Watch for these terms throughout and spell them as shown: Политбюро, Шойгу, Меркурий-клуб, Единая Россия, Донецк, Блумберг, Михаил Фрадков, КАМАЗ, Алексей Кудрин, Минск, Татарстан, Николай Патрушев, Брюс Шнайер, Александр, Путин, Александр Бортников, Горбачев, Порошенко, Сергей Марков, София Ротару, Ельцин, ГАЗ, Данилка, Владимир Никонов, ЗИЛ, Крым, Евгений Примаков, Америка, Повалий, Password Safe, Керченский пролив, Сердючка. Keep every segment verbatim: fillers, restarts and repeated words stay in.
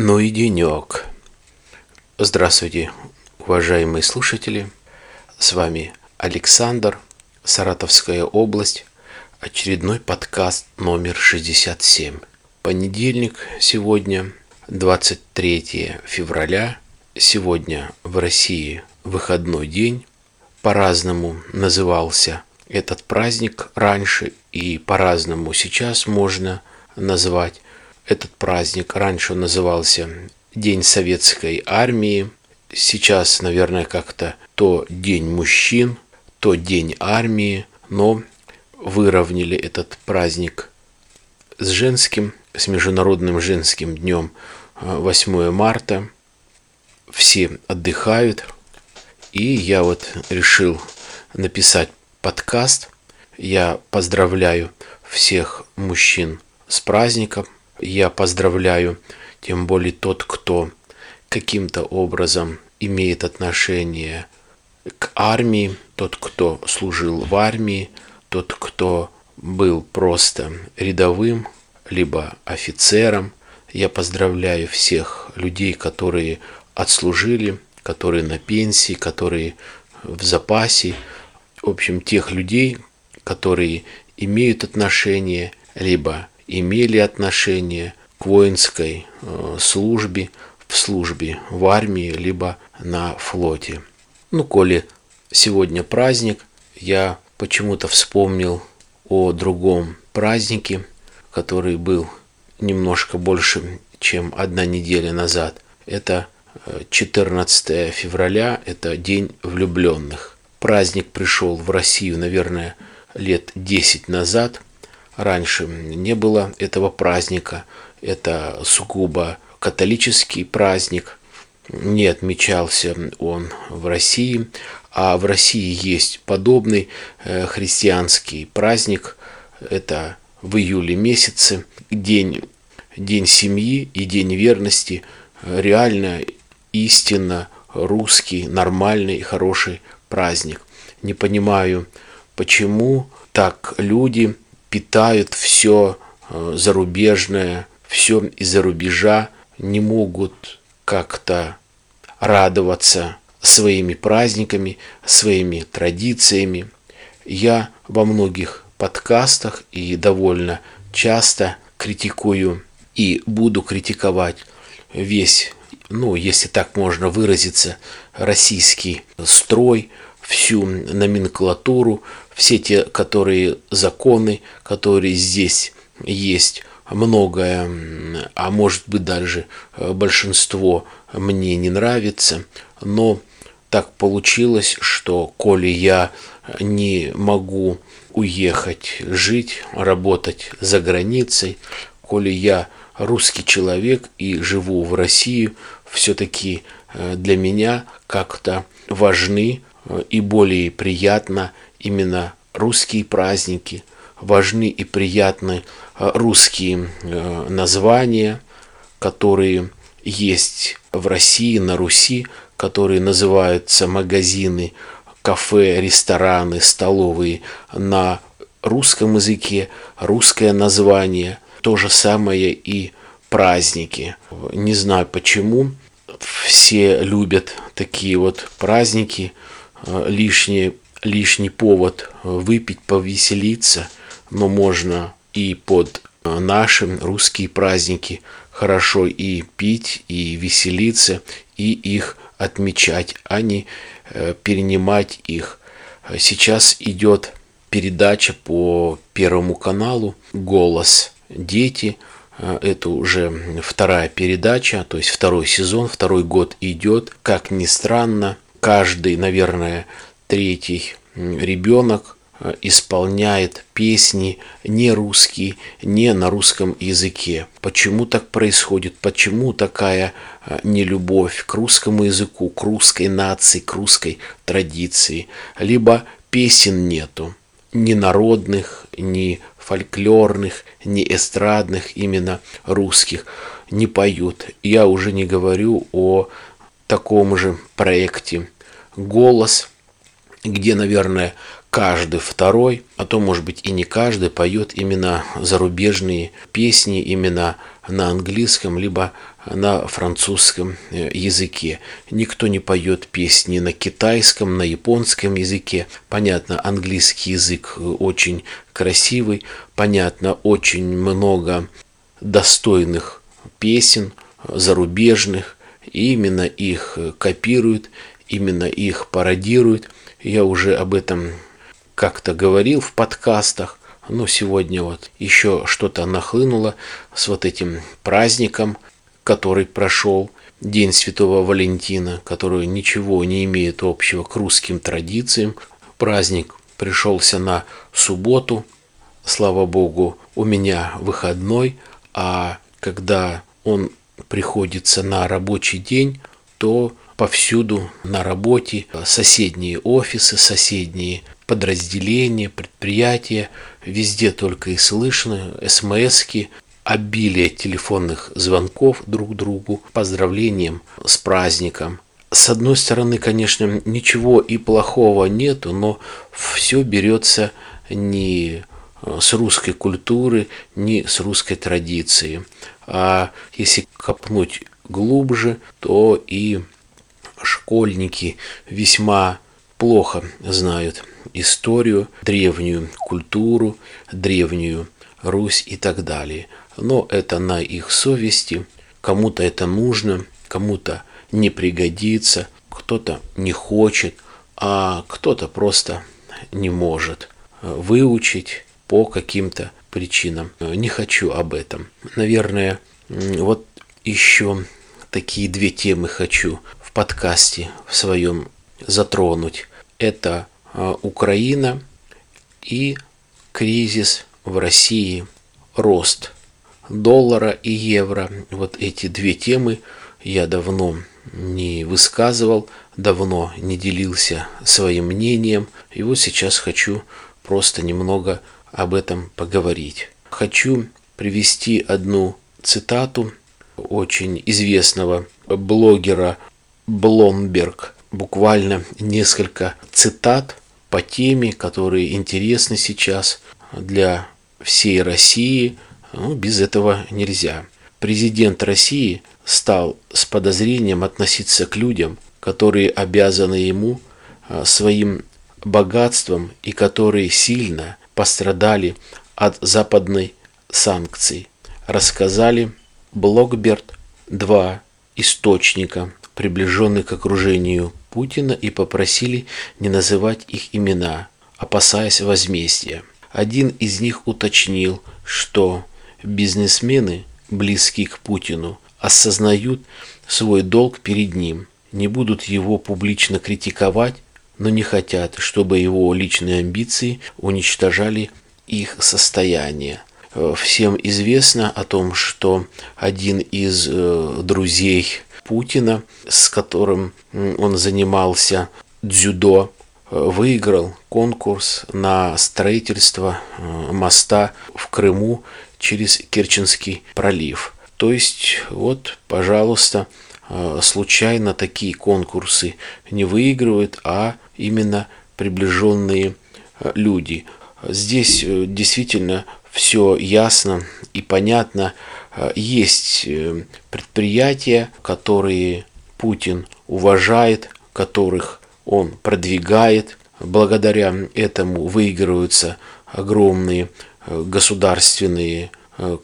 Ну и денек. Здравствуйте, уважаемые слушатели. С вами Александр, Саратовская область. Очередной подкаст номер шестьдесят семь. Понедельник сегодня, двадцать третьего февраля. Сегодня в России выходной день. По-разному назывался этот праздник раньше и по-разному сейчас можно назвать. Этот праздник раньше назывался День Советской Армии, сейчас, наверное, как-то то День мужчин, то День армии, но выровняли этот праздник с женским, с Международным женским днем восьмого марта. Все отдыхают, и я вот решил написать подкаст. Я поздравляю всех мужчин с праздником. Я поздравляю, тем более тот, кто каким-то образом имеет отношение к армии, тот, кто служил в армии, тот, кто был просто рядовым, либо офицером. Я поздравляю всех людей, которые отслужили, которые на пенсии, которые в запасе. В общем, тех людей, которые имеют отношение, либо имели отношение к воинской службе, в службе в армии, либо на флоте. Ну, коли сегодня праздник, я почему-то вспомнил о другом празднике, который был немножко больше, чем одна неделя назад. Это четырнадцатого февраля, это День влюбленных. Праздник пришел в Россию, наверное, лет десять назад. Раньше не было этого праздника. Это сугубо католический праздник. Не отмечался он в России. А в России есть подобный христианский праздник. Это в июле месяце. День, день семьи и день верности. Реально, истинно русский, нормальный и хороший праздник. Не понимаю, почему так люди питают все зарубежное, все из-за рубежа, не могут как-то радоваться своими праздниками, своими традициями. Я во многих подкастах и довольно часто критикую и буду критиковать весь, ну, если так можно выразиться, российский строй, всю номенклатуру, все те, которые законы, которые здесь есть, многое, а может быть даже большинство мне не нравится, но так получилось, что коли я не могу уехать жить, работать за границей, коли я русский человек и живу в России, все-таки для меня как-то важны и более приятно именно русские праздники, важны и приятны русские названия, которые есть в России, на Руси, которые называются магазины, кафе, рестораны, столовые на русском языке, русское название, то же самое и праздники. Не знаю почему, все любят такие вот праздники, лишний, лишний повод выпить, повеселиться, но можно и под наши русские праздники хорошо и пить, и веселиться, и их отмечать, а не перенимать их. Сейчас идет передача по Первому каналу «Голос. Дети». Это уже вторая передача, то есть второй сезон, второй год идет. Как ни странно, каждый, наверное, третий ребенок исполняет песни не русские, не на русском языке. Почему так происходит? Почему такая нелюбовь к русскому языку, к русской нации, к русской традиции? Либо песен нету, ни народных, ни фольклорных, ни эстрадных, именно русских, не поют. Я уже не говорю о таком же проекте «Голос», где, наверное, каждый второй, а то, может быть, и не каждый, поет именно зарубежные песни, именно на английском, либо на французском языке. Никто не поет песни на китайском, на японском языке. Понятно, английский язык очень красивый, понятно, очень много достойных песен, зарубежных, и именно их копируют, именно их пародируют. Я уже об этом как-то говорил в подкастах, но сегодня вот еще что-то нахлынуло с вот этим праздником, который прошел, День Святого Валентина, который ничего не имеет общего к русским традициям. Праздник пришелся на субботу, слава богу, у меня выходной, а когда он приходится на рабочий день, то повсюду на работе соседние офисы, соседние подразделения, предприятия, везде только и слышно смс-ки, обилие телефонных звонков друг другу, поздравлением с праздником. С одной стороны, конечно, ничего и плохого нету, но все берется не с русской культуры, не с русской традиции. А если копнуть глубже, то и школьники весьма плохо знают историю, древнюю культуру, древнюю Русь и так далее. Но это на их совести. Кому-то это нужно, кому-то не пригодится, кто-то не хочет, а кто-то просто не может выучить по каким-то причинам. Не хочу об этом. Наверное, вот еще такие две темы хочу в подкасте в своем затронуть. Это Украина и кризис в России, рост доллара и евро. Вот эти две темы я давно не высказывал, давно не делился своим мнением. И вот сейчас хочу просто немного об этом поговорить. Хочу привести одну цитату очень известного блогера Блумберг. Буквально несколько цитат по теме, которые интересны сейчас для всей России. Ну, без этого нельзя. Президент России стал с подозрением относиться к людям, которые обязаны ему своим богатством и которые сильно пострадали от западной санкций, рассказали Блумберг, два источника, приближенные к окружению Путина, и попросили не называть их имена, опасаясь возмездия. Один из них уточнил, что бизнесмены, близкие к Путину, осознают свой долг перед ним, не будут его публично критиковать, но не хотят, чтобы его личные амбиции уничтожали их состояние. Всем известно о том, что один из друзей Путина, с которым он занимался дзюдо, выиграл конкурс на строительство моста в Крыму через Керченский пролив. То есть, вот, пожалуйста, случайно такие конкурсы не выигрывают, а именно приближенные люди. Здесь действительно все ясно и понятно. Есть предприятия, которые Путин уважает, которых он продвигает. Благодаря этому выигрываются огромные государственные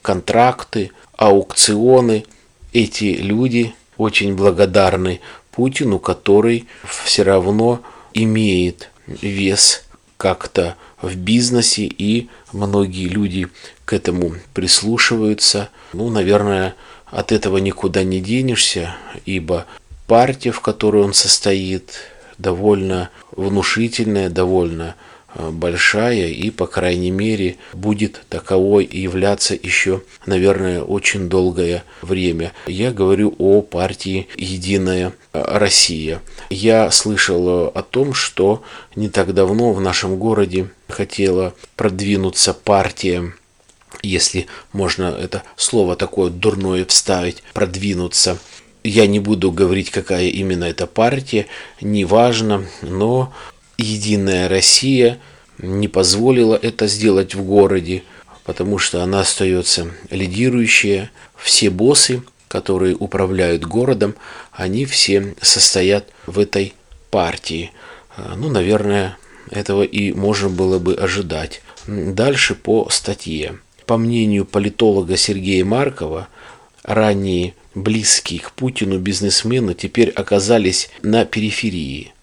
контракты, аукционы. Эти люди очень благодарны Путину, который все равно имеет вес как-то в бизнесе, и многие люди к этому прислушиваются. Ну, наверное, от этого никуда не денешься, ибо партия, в которой он состоит, довольно внушительная, довольно большая, и, по крайней мере, будет таковой являться еще, наверное, очень долгое время. Я говорю о партии «Единая Россия». Я слышал о том, что не так давно в нашем городе хотела продвинуться партия, если можно это слово такое дурное вставить, продвинуться. Я не буду говорить, какая именно эта партия, неважно, но «Единая Россия» не позволила это сделать в городе, потому что она остается лидирующая. Все боссы, которые управляют городом, они все состоят в этой партии. Ну, наверное, этого и можно было бы ожидать. Дальше по статье. По мнению политолога Сергея Маркова, ранее близкие к Путину бизнесмены теперь оказались на периферии,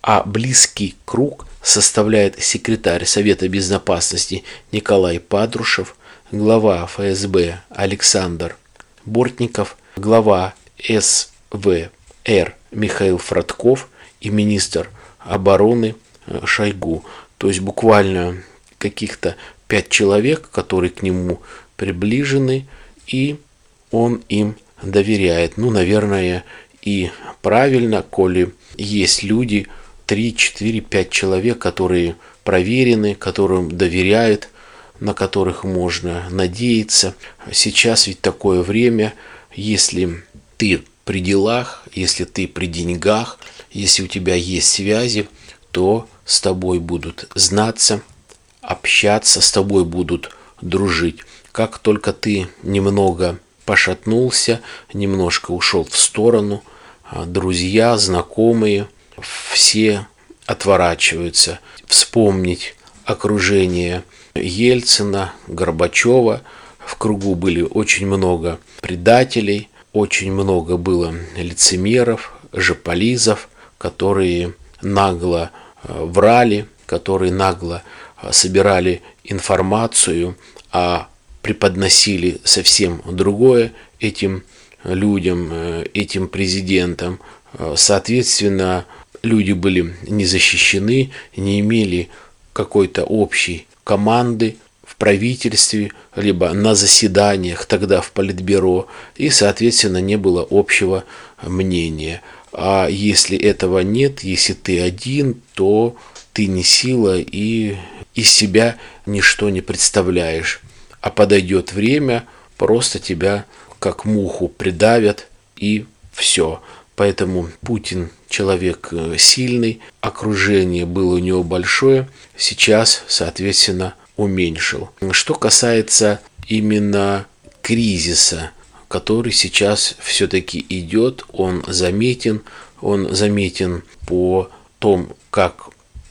а близкий круг составляет секретарь Совета Безопасности Николай Патрушев, глава эф эс бэ Александр Бортников, глава эс вэ эр Михаил Фрадков и министр обороны Шойгу. То есть буквально каких-то пять человек, которые к нему приближены, и он им доверяет. Ну, наверное, и правильно, коли есть люди, три, четыре, пять человек, которые проверены, которым доверяют, на которых можно надеяться. Сейчас ведь такое время, если ты при делах, если ты при деньгах, если у тебя есть связи, то с тобой будут знаться, общаться, с тобой будут дружить. Как только ты немного пошатнулся, немножко ушел в сторону, друзья, знакомые, все отворачиваются. Вспомнить окружение Ельцина, Горбачева. В кругу были очень много предателей, очень много было лицемеров, жополизов, которые нагло врали, которые нагло собирали информацию, а преподносили совсем другое этим людям, этим президентам. Соответственно, люди были не защищены, не имели какой-то общей команды в правительстве, либо на заседаниях тогда в Политбюро, и, соответственно, не было общего мнения. А если этого нет, если ты один, то ты не сила и из себя ничто не представляешь. А подойдет время, просто тебя как муху придавят, и все. Поэтому Путин человек сильный, окружение было у него большое, сейчас, соответственно, уменьшил. Что касается именно кризиса, который сейчас все-таки идет, он заметен, он заметен по тому, как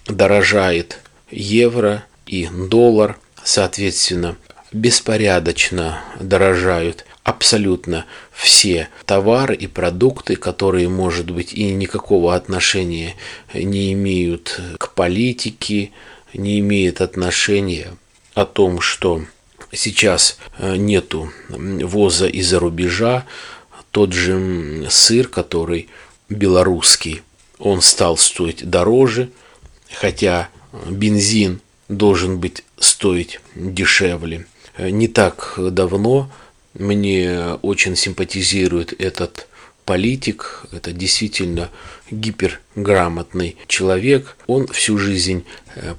дорожает евро и доллар, соответственно, беспорядочно дорожают абсолютно все товары и продукты, которые, может быть, и никакого отношения не имеют к политике, не имеют отношения о том, что сейчас нету ввоза из-за рубежа. Тот же сыр, который белорусский, он стал стоить дороже, хотя бензин должен быть стоить дешевле. Не так давно мне очень симпатизирует этот политик, это действительно гиперграмотный человек. Он всю жизнь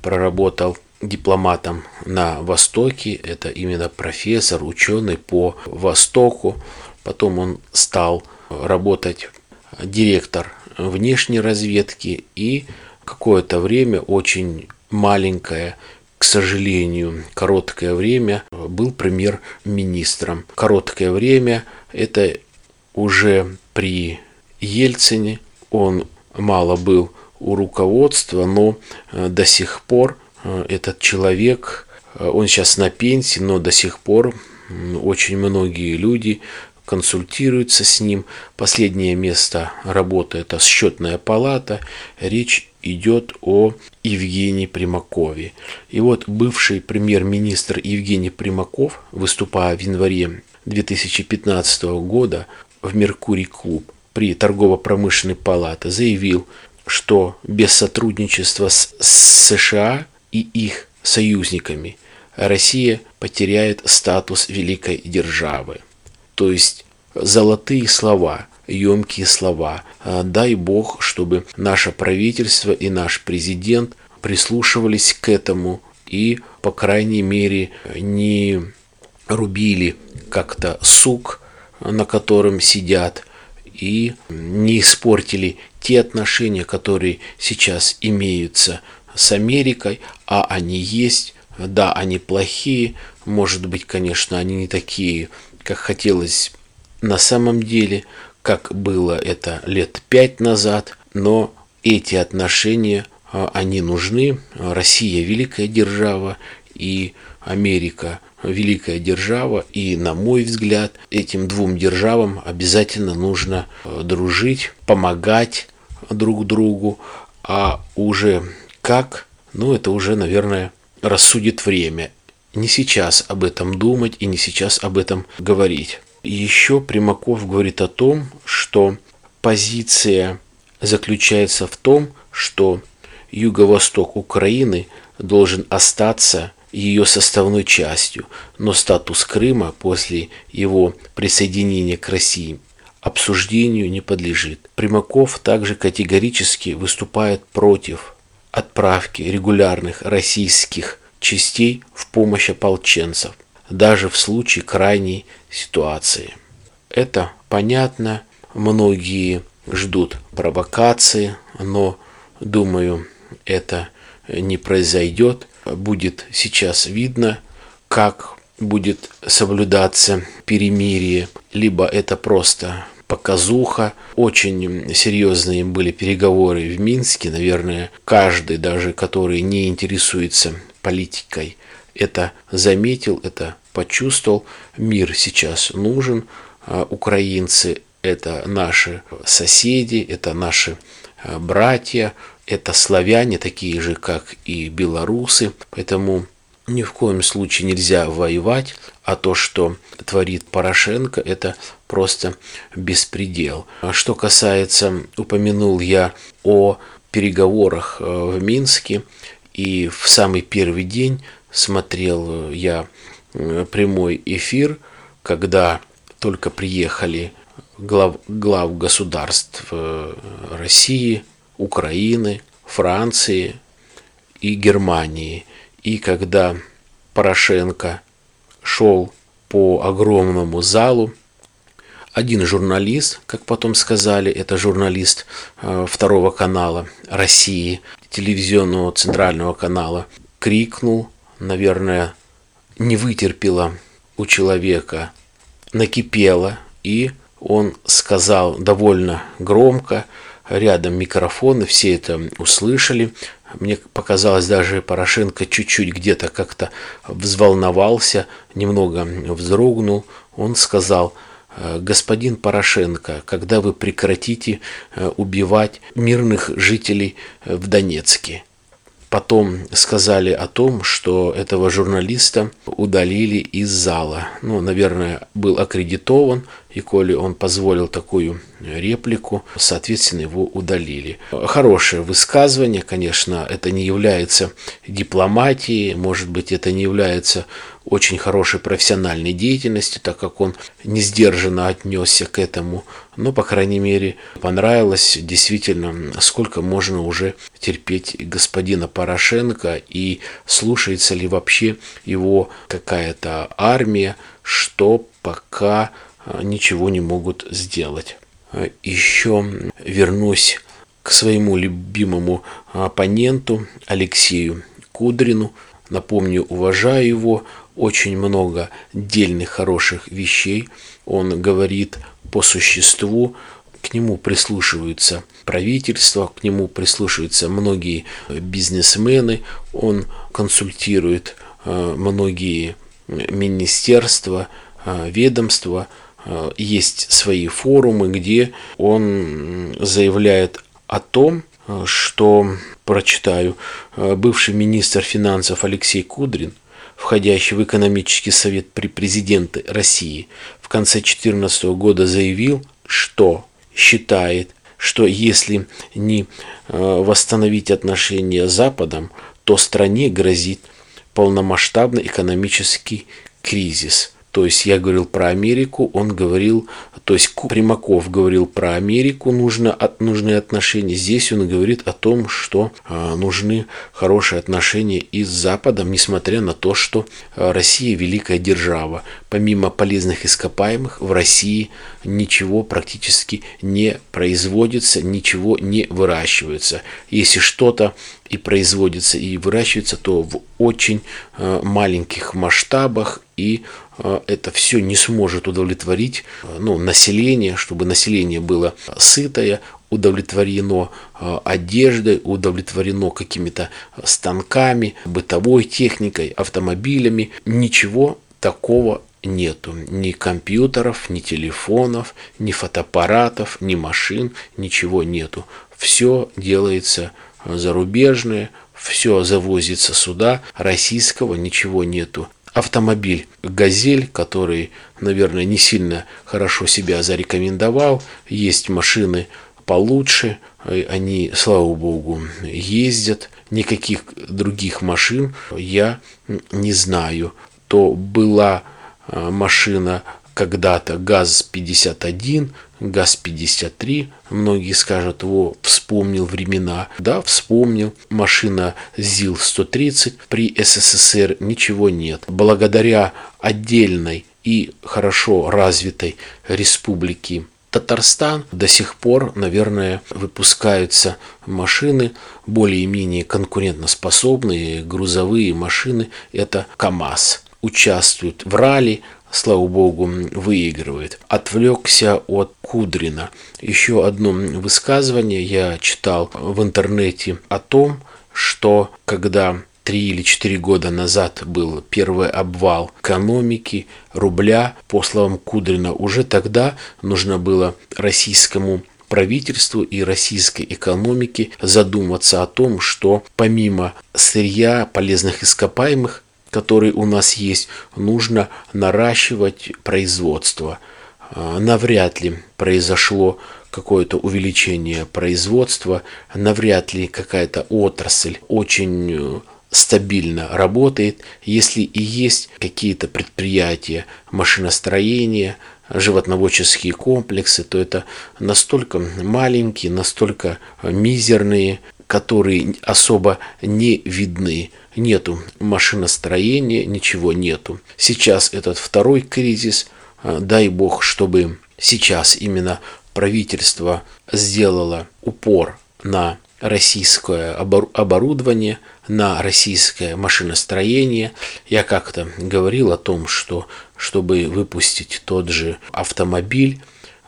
проработал дипломатом на Востоке, это именно профессор, ученый по Востоку. Потом он стал работать директор внешней разведки и какое-то время, очень маленькое, к сожалению, короткое время, был премьер-министром. Короткое время, это уже при Ельцине, он мало был у руководства, но до сих пор этот человек, он сейчас на пенсии, но до сих пор очень многие люди консультируются с ним. Последнее место работы – это счетная палата. Речь идет о Евгении Примакове. И вот бывший премьер-министр Евгений Примаков, выступая в январе две тысячи пятнадцатого года в «Меркурий-клуб» при торгово-промышленной палате, заявил, что без сотрудничества с США и их союзниками Россия потеряет статус великой державы. То есть золотые слова, емкие слова. Дай Бог, чтобы наше правительство и наш президент прислушивались к этому и, по крайней мере, не рубили как-то сук, на котором сидят, и не испортили те отношения, которые сейчас имеются с Америкой, а они есть, да, они плохие, может быть, конечно, они не такие, как хотелось на самом деле, как было это лет пять назад, но эти отношения, они нужны. Россия – великая держава, и Америка – великая держава, и, на мой взгляд, этим двум державам обязательно нужно дружить, помогать друг другу, а уже как, ну, это уже, наверное, рассудит время. Не сейчас об этом думать и не сейчас об этом говорить. Еще Примаков говорит о том, что позиция заключается в том, что юго-восток Украины должен остаться ее составной частью, но статус Крыма после его присоединения к России обсуждению не подлежит. Примаков также категорически выступает против отправки регулярных российских частей в помощь ополченцев, даже в случае крайней ситуации. Это понятно, многие ждут провокации, но, думаю, это не произойдет. Будет сейчас видно, как будет соблюдаться перемирие, либо это просто показуха. Очень серьезные были переговоры в Минске, наверное, каждый, даже который не интересуется политикой, это заметил, это почувствовал. Мир сейчас нужен. Украинцы – это наши соседи, это наши братья, это славяне, такие же, как и белорусы. Поэтому ни в коем случае нельзя воевать, а то, что творит Порошенко, это просто беспредел. Что касается, упомянул я о переговорах в Минске, и в самый первый день смотрел я прямой эфир, когда только приехали глав, глав государств России, Украины, Франции и Германии. И когда Порошенко шел по огромному залу, один журналист, как потом сказали, это журналист второго канала России, телевизионного центрального канала, крикнул, наверное, не вытерпело у человека, накипело, и он сказал довольно громко, рядом микрофоны, все это услышали. Мне показалось, даже Порошенко чуть-чуть где-то как-то взволновался, немного вздрогнул. Он сказал: господин Порошенко, когда вы прекратите убивать мирных жителей в Донецке? Потом сказали о том, что этого журналиста удалили из зала. Ну, наверное, был аккредитован, и коли он позволил такую реплику, соответственно, его удалили. Хорошее высказывание, конечно, это не является дипломатией, может быть, это не является очень хорошей профессиональной деятельностью, так как он не сдержанно отнесся к этому. Но, по крайней мере, понравилось действительно, сколько можно уже терпеть господина Порошенко, и слушается ли вообще его какая-то армия, что пока ничего не могут сделать. Еще вернусь к своему любимому оппоненту Алексею Кудрину. Напомню, уважаю его, очень много дельных, хороших вещей. Он говорит по существу, к нему прислушиваются правительства, к нему прислушиваются многие бизнесмены, он консультирует многие министерства, ведомства. Есть свои форумы, где он заявляет о том, что, прочитаю, бывший министр финансов Алексей Кудрин, входящий в экономический совет при президенте России, в конце две тысячи четырнадцатого года заявил, что считает, что если не восстановить отношения с Западом, то стране грозит полномасштабный экономический кризис. То есть я говорил про Америку, он говорил, то есть Примаков говорил про Америку, нужно, нужны отношения. Здесь он говорит о том, что нужны хорошие отношения и с Западом, несмотря на то, что Россия великая держава. Помимо полезных ископаемых в России ничего практически не производится, ничего не выращивается. Если что-то и производится, и выращивается, то в очень маленьких масштабах, и это все не сможет удовлетворить ну, население, чтобы население было сытое, удовлетворено одеждой, удовлетворено какими-то станками, бытовой техникой, автомобилями. Ничего такого нету. Ни компьютеров, ни телефонов, ни фотоаппаратов, ни машин, ничего нету. Все делается зарубежное, все завозится сюда, российского ничего нету. Автомобиль «Газель», который, наверное, не сильно хорошо себя зарекомендовал. Есть машины получше, они, слава богу, ездят. Никаких других машин я не знаю. То была машина когда-то ГАЗ пятьдесят один, ГАЗ пятьдесят три, многие скажут, о, вспомнил времена. Да, вспомнил. Машина ЗИЛ сто тридцать при СССР ничего нет. Благодаря отдельной и хорошо развитой республике Татарстан до сих пор, наверное, выпускаются машины более-менее конкурентоспособные, грузовые машины. Это КАМАЗ. Участвует в ралли, слава богу, выигрывает. Отвлекся от Кудрина. Еще одно высказывание я читал в интернете о том, что когда три или четыре года назад был первый обвал экономики, рубля, по словам Кудрина, уже тогда нужно было российскому правительству и российской экономике задуматься о том, что помимо сырья, полезных ископаемых, которые у нас есть, нужно наращивать производство. Навряд ли произошло какое-то увеличение производства, навряд ли какая-то отрасль очень стабильно работает, если и есть какие-то предприятия, машиностроение, животноводческие комплексы, то это настолько маленькие, настолько мизерные, которые особо не видны. Нету машиностроения, ничего нету. Сейчас этот второй кризис. Дай бог, чтобы сейчас именно правительство сделало упор на российское оборудование, на российское машиностроение. Я как-то говорил о том, что чтобы выпустить тот же автомобиль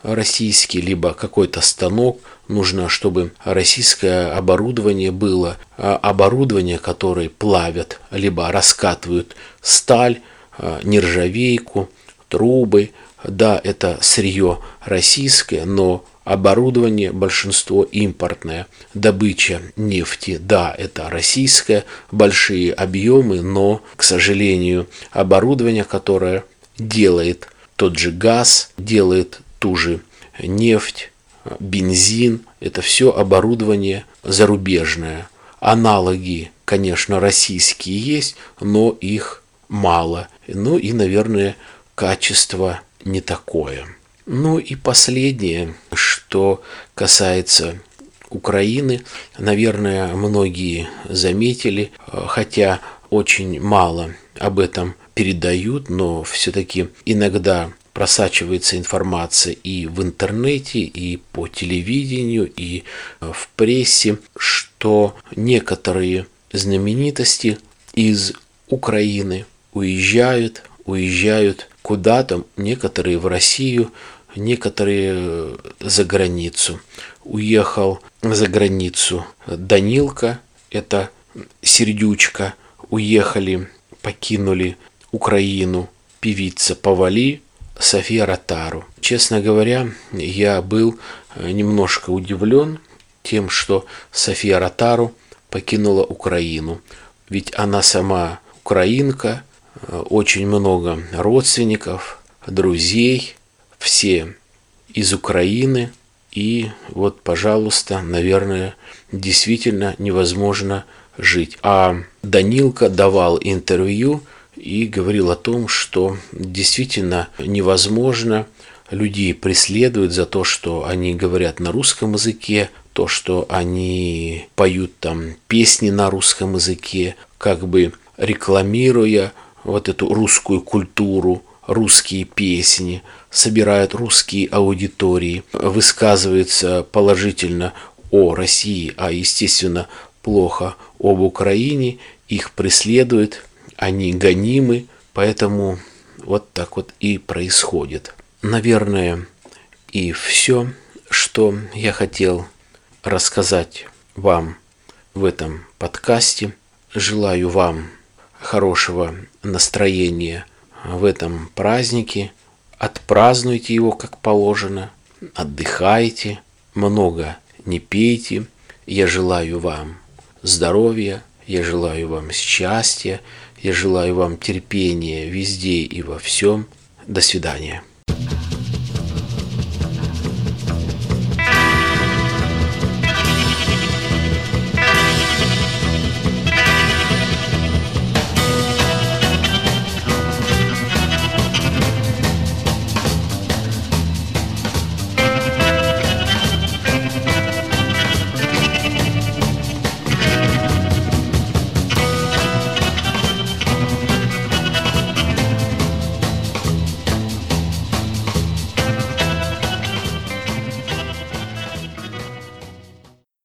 российский, либо какой-то станок, нужно, чтобы российское оборудование было. Оборудование, которое плавят, либо раскатывают сталь, нержавейку, трубы. Да, это сырье российское, но оборудование большинство импортное. Добыча нефти, да, это российское, большие объемы, но, к сожалению, оборудование, которое делает тот же газ, делает ту же нефть, бензин, это все оборудование зарубежное. Аналоги, конечно, российские есть, но их мало. Ну и, наверное, качество не такое. Ну и последнее, что касается Украины, наверное, многие заметили, хотя очень мало об этом передают, но все-таки иногда просачивается информация и в интернете, и по телевидению, и в прессе, что некоторые знаменитости из Украины уезжают, уезжают куда-то, некоторые в Россию, некоторые за границу. Уехал за границу Данилка, это Сердючка, уехали, покинули Украину певица Повалий, София Ротару. Честно говоря, я был немножко удивлен тем, что София Ротару покинула Украину. Ведь она сама украинка, очень много родственников, друзей, все из Украины. И вот, пожалуйста, наверное, действительно невозможно жить. А Данилка давал интервью и говорил о том, что действительно невозможно, людей преследуют за то, что они говорят на русском языке, то, что они поют там песни на русском языке, как бы рекламируя вот эту русскую культуру, русские песни, собирают русские аудитории, высказываются положительно о России, а естественно плохо об Украине, их преследуют, они гонимы, поэтому вот так вот и происходит. Наверное, и все, что я хотел рассказать вам в этом подкасте. Желаю вам хорошего настроения в этом празднике. Отпразднуйте его как положено, отдыхайте, много не пейте. Я желаю вам здоровья, я желаю вам счастья, я желаю вам терпения везде и во всем. До свидания.